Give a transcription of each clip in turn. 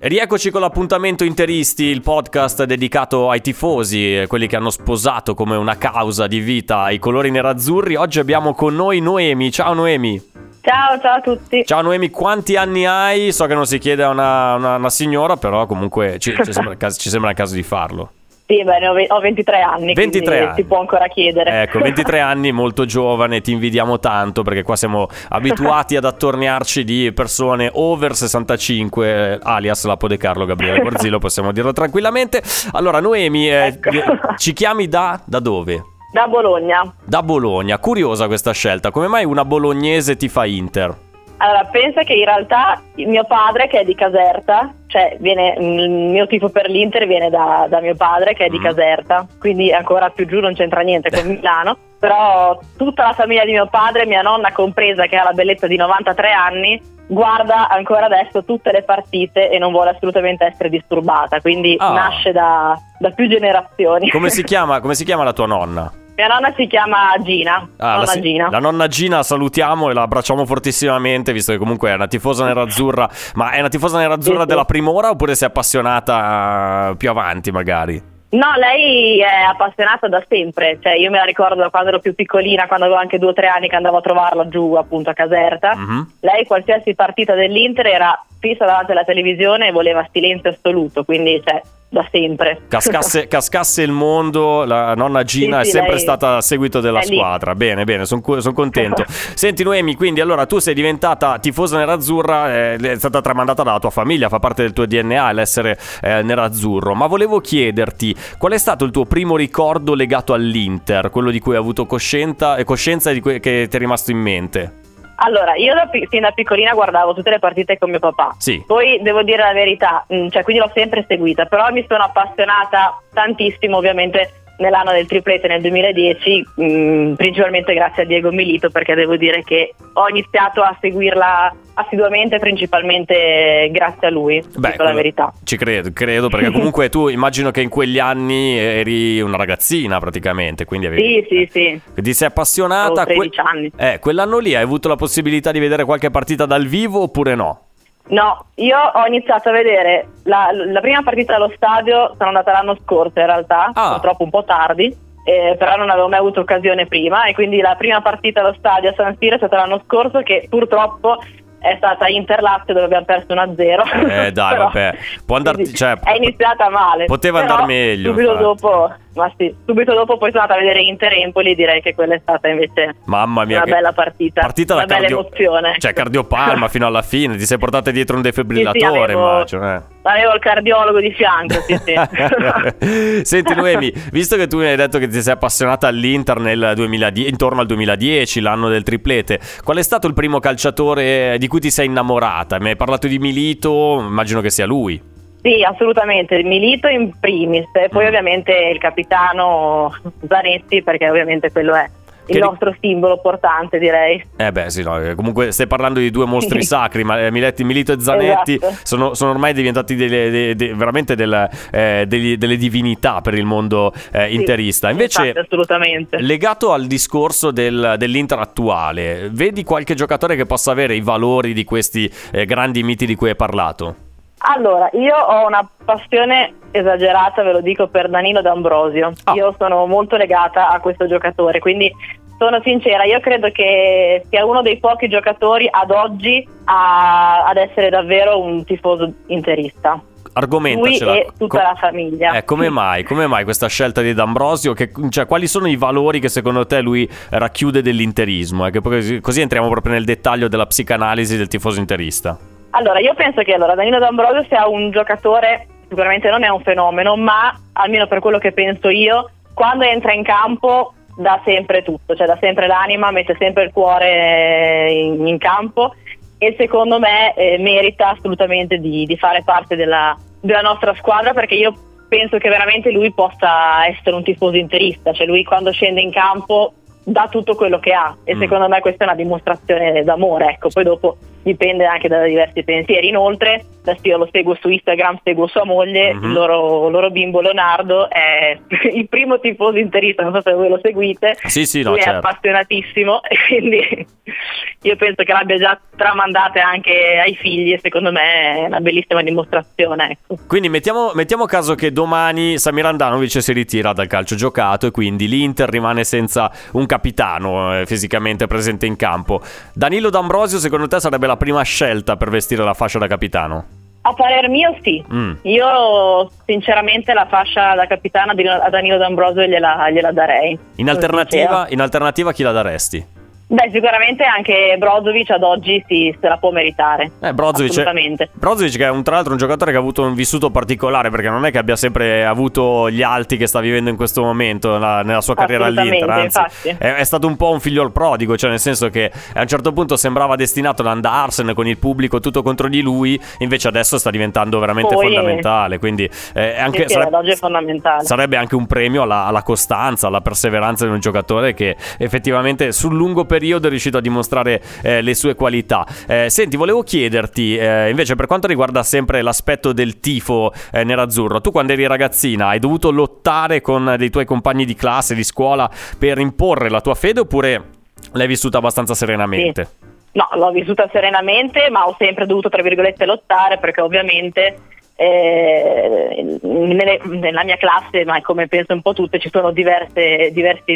Rieccoci con l'appuntamento Interisti, il podcast dedicato ai tifosi, quelli che hanno sposato come una causa di vita i colori nerazzurri. Oggi abbiamo con noi Noemi. Ciao Noemi. Ciao a tutti. Ciao Noemi, quanti anni hai? So che non si chiede a una signora, però comunque ci sembra il caso di farlo. Sì, bene, ho 23 anni, 23 anni. Si può ancora chiedere. Ecco, 23 anni, molto giovane, ti invidiamo tanto perché qua siamo abituati ad attorniarci di persone over 65, alias la Podecarlo Gabriele Borzillo, possiamo dirlo tranquillamente. Allora, Noemi, ecco. Ci chiami da dove? Da Bologna. Da Bologna, curiosa questa scelta, come mai una bolognese ti fa Inter? Allora, pensa che in realtà mio padre, che è di Caserta, cioè il mio tifo per l'Inter viene da mio padre, che è di Caserta, quindi ancora più giù non c'entra niente con Milano, però tutta la famiglia di mio padre, mia nonna compresa, che ha la bellezza di 93 anni, guarda ancora adesso tutte le partite e non vuole assolutamente essere disturbata, quindi nasce da più generazioni. Come si chiama la tua nonna? Mia nonna si chiama Gina, Gina. La nonna Gina salutiamo e la abbracciamo fortissimamente, visto che comunque è una tifosa nerazzurra. Ma è una tifosa nerazzurra della prim'ora oppure si è appassionata più avanti magari? No, lei è appassionata da sempre, cioè io me la ricordo da quando ero più piccolina, quando avevo anche 2 o 3 anni che andavo a trovarla giù appunto a Caserta. Lei qualsiasi partita dell'Inter era fissa davanti alla televisione e voleva silenzio assoluto, quindi cioè da sempre. Cascasse il mondo, la nonna Gina è sempre stata a seguito della squadra. Bene, sono contento. Senti Noemi, quindi allora tu sei diventata tifosa nerazzurra, è stata tramandata dalla tua famiglia, fa parte del tuo DNA l'essere nerazzurro. Ma volevo chiederti, qual è stato il tuo primo ricordo legato all'Inter, quello di cui hai avuto coscienza e di cui che ti è rimasto in mente? Allora, io fin da piccolina guardavo tutte le partite con mio papà, sì. Poi devo dire la verità, cioè quindi l'ho sempre seguita, però mi sono appassionata tantissimo ovviamente nell'anno del triplete nel 2010, principalmente grazie a Diego Milito, perché devo dire che ho iniziato a seguirla assiduamente principalmente grazie a lui. Beh, dico la verità. Ci credo perché comunque tu immagino che in quegli anni eri una ragazzina praticamente, quindi avevi sì. Ti sei appassionata. Ho 13 anni. Quell'anno lì hai avuto la possibilità di vedere qualche partita dal vivo oppure no? No, io ho iniziato a vedere la prima partita allo stadio, sono andata l'anno scorso in realtà, purtroppo un po' tardi, però non avevo mai avuto occasione prima e quindi la prima partita allo stadio a San Siro è stata l'anno scorso, che purtroppo è stata Inter-Lazio dove abbiamo perso 1-0. Dai, però, vabbè, può andarti, cioè, è iniziata male. Poteva andare meglio. Subito dopo poi sono andata a vedere Inter-Empoli, direi che quella è stata invece una bella partita, una bella emozione. Cioè cardiopalma fino alla fine, ti sei portata dietro un defibrillatore, immagino. Avevo il cardiologo di fianco, sì. Senti Noemi, visto che tu mi hai detto che ti sei appassionata all'Inter intorno al 2010, l'anno del triplete, qual è stato il primo calciatore di cui ti sei innamorata? Mi hai parlato di Milito, immagino che sia lui. Sì, assolutamente, Milito in primis e poi ovviamente il capitano Zanetti, perché ovviamente quello è il nostro simbolo portante, direi. Sì, no, comunque stai parlando di due mostri sacri, ma Milito e Zanetti, esatto. sono ormai diventati veramente delle divinità per il mondo interista. Invece, esatto, assolutamente. Legato al discorso dell'Inter attuale, vedi qualche giocatore che possa avere i valori di questi grandi miti di cui hai parlato? Allora, io ho una passione esagerata, ve lo dico, per Danilo D'Ambrosio. Io sono molto legata a questo giocatore, quindi Sono sincera, io credo che sia uno dei pochi giocatori ad oggi ad essere davvero un tifoso interista. Argomentacela. Lui e tutta la famiglia. Come mai questa scelta di D'Ambrosio? Cioè, quali sono i valori che secondo te lui racchiude dell'interismo? Che poi, così entriamo proprio nel dettaglio della psicanalisi del tifoso interista. Allora, io penso che Danilo D'Ambrosio sia un giocatore, sicuramente non è un fenomeno, ma almeno per quello che penso io, quando entra in campo dà sempre tutto, cioè dà sempre l'anima, mette sempre il cuore in campo, e secondo me merita assolutamente di fare parte della nostra squadra, perché io penso che veramente lui possa essere un tifoso interista, cioè lui quando scende in campo dà tutto quello che ha, e secondo me questa è una dimostrazione d'amore, ecco. Poi dopo dipende anche da diversi pensieri. Inoltre, adesso io lo seguo su Instagram, seguo sua moglie, il loro bimbo Leonardo è il primo tifoso interista, non so se voi lo seguite. Sì, no, lui certo. È appassionatissimo, quindi io penso che l'abbia già tramandata anche ai figli, e secondo me è una bellissima dimostrazione, ecco. Quindi mettiamo caso che domani Samir Handanovic si ritira dal calcio giocato e quindi l'Inter rimane senza un capitano fisicamente presente in campo. Danilo D'Ambrosio secondo te sarebbe la prima scelta per vestire la fascia da capitano? A parer mio sì. Io sinceramente la fascia da capitano a Danilo D'Ambrosio gliela darei. In alternativa chi la daresti? Beh, sicuramente anche Brozovic ad oggi se la può meritare. Brozovic che è tra l'altro un giocatore che ha avuto un vissuto particolare, perché non è che abbia sempre avuto gli alti che sta vivendo in questo momento nella sua carriera all'Inter. Anzi, è stato un po' un figliol prodigo, cioè nel senso che a un certo punto sembrava destinato ad andarsene con il pubblico tutto contro di lui, invece adesso sta diventando veramente fondamentale, quindi oggi è fondamentale. Sarebbe anche un premio alla costanza, alla perseveranza di un giocatore che effettivamente sul lungo periodo è riuscito a dimostrare le sue qualità. Senti, volevo chiederti invece, per quanto riguarda sempre l'aspetto del tifo nerazzurro, tu quando eri ragazzina hai dovuto lottare con dei tuoi compagni di classe, di scuola, per imporre la tua fede, oppure l'hai vissuta abbastanza serenamente? Sì. No, l'ho vissuta serenamente, ma ho sempre dovuto, tra virgolette, lottare, perché ovviamente nella mia classe, ma come penso un po' tutte, ci sono diversi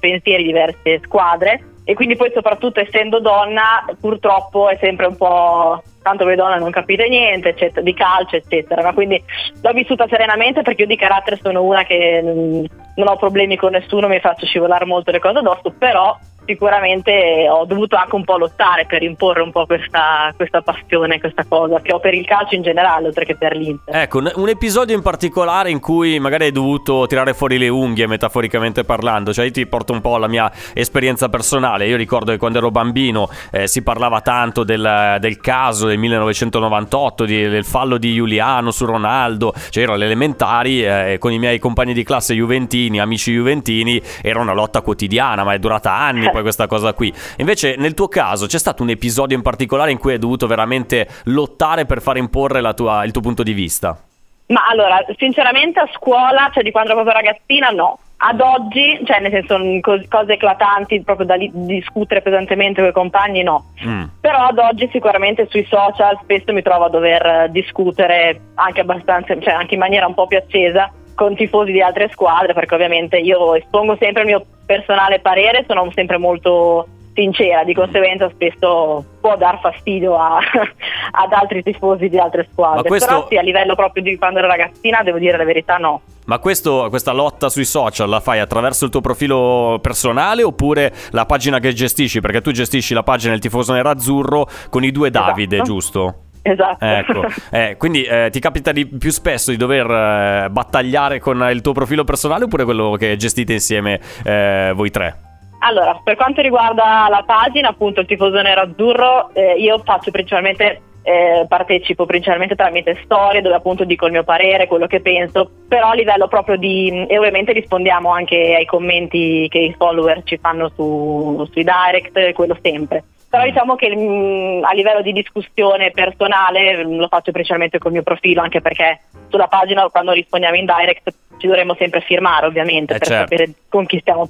pensieri, diverse squadre, e quindi poi soprattutto essendo donna purtroppo è sempre un po' tanto voi donne non capite niente, eccetera, di calcio eccetera, ma quindi l'ho vissuta serenamente, perché io di carattere sono una che non ho problemi con nessuno, mi faccio scivolare molto le cose addosso, però sicuramente ho dovuto anche un po' lottare per imporre un po' questa passione, questa cosa che ho per il calcio in generale, oltre che per l'Inter. Ecco, un episodio in particolare in cui magari hai dovuto tirare fuori le unghie, metaforicamente parlando. Cioè, io ti porto un po' alla mia esperienza personale. Io ricordo che quando ero bambino si parlava tanto del caso del 1998, del fallo di Giuliano su Ronaldo. Cioè, ero alle elementari e con i miei compagni di classe juventini, amici juventini, era una lotta quotidiana, ma è durata anni poi questa cosa qui. Invece nel tuo caso c'è stato un episodio in particolare in cui hai dovuto veramente lottare per far imporre il tuo punto di vista? Ma allora, sinceramente a scuola, cioè di quando ero proprio ragazzina, no. Ad oggi, cioè nel senso cose eclatanti proprio da discutere pesantemente con i compagni, no. Però ad oggi sicuramente sui social spesso mi trovo a dover discutere anche abbastanza, cioè anche in maniera un po' più accesa con tifosi di altre squadre, perché ovviamente io espongo sempre il mio personale parere, sono sempre molto sincera, di conseguenza spesso può dar fastidio ad altri tifosi di altre squadre. Però sì, a livello proprio di quando ero ragazzina, devo dire la verità, no. Ma questa lotta sui social la fai attraverso il tuo profilo personale oppure la pagina che gestisci? Perché tu gestisci la pagina del tifoso nerazzurro con i due Davide, giusto? Esatto. Ecco. Quindi ti capita più spesso di dover battagliare con il tuo profilo personale oppure quello che gestite insieme voi tre? Allora, per quanto riguarda la pagina, appunto, il tifoso nerazzurro, io faccio principalmente partecipo principalmente tramite storie, dove appunto dico il mio parere, quello che penso, però a livello proprio e ovviamente rispondiamo anche ai commenti che i follower ci fanno sui direct, quello sempre. Però diciamo che a livello di discussione personale lo faccio principalmente col mio profilo, anche perché sulla pagina quando rispondiamo in direct ci dovremmo sempre firmare, ovviamente, per certo sapere con chi stiamo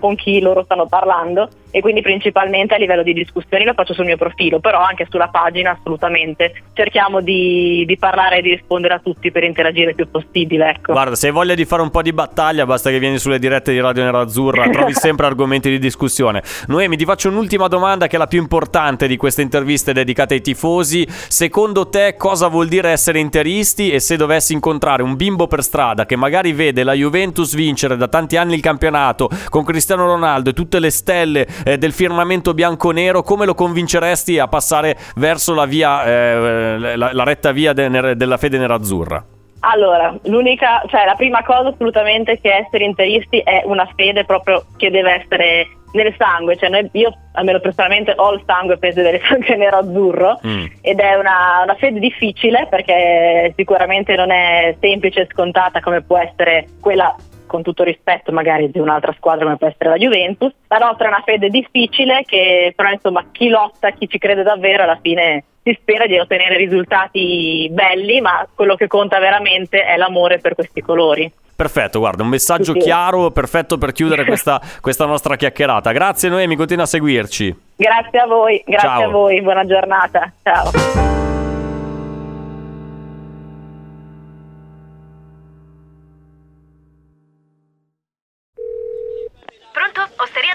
con chi loro stanno parlando, e quindi principalmente a livello di discussioni lo faccio sul mio profilo, però anche sulla pagina assolutamente cerchiamo di parlare e di rispondere a tutti per interagire il più possibile, ecco. Guarda, se hai voglia di fare un po' di battaglia basta che vieni sulle dirette di Radio Nerazzurra, trovi sempre argomenti di discussione. Noemi, ti faccio un'ultima domanda che è la più importante di queste interviste dedicate ai tifosi. Secondo te cosa vuol dire essere interisti? E se dovessi incontrare un bimbo per strada che magari vede la Juventus vincere da tanti anni il campionato con Cristiano Ronaldo e tutte le stelle del firmamento bianconero, come lo convinceresti a passare verso la via la retta via della fede nerazzurra? Allora, la prima cosa assolutamente che essere interisti è una fede proprio che deve essere nel sangue, cioè io almeno personalmente ho il sangue peso del sangue nero-azzurro, ed è una fede difficile perché sicuramente non è semplice e scontata come può essere quella, con tutto rispetto, magari di un'altra squadra come può essere la Juventus. La nostra è una fede difficile che però insomma chi lotta, chi ci crede davvero alla fine si spera di ottenere risultati belli, ma quello che conta veramente è l'amore per questi colori. Perfetto, guarda, un messaggio chiaro, perfetto per chiudere questa nostra chiacchierata. Grazie Noemi, continua a seguirci. Grazie a voi, grazie. Ciao. A voi, buona giornata, ciao. Pronto? Osteria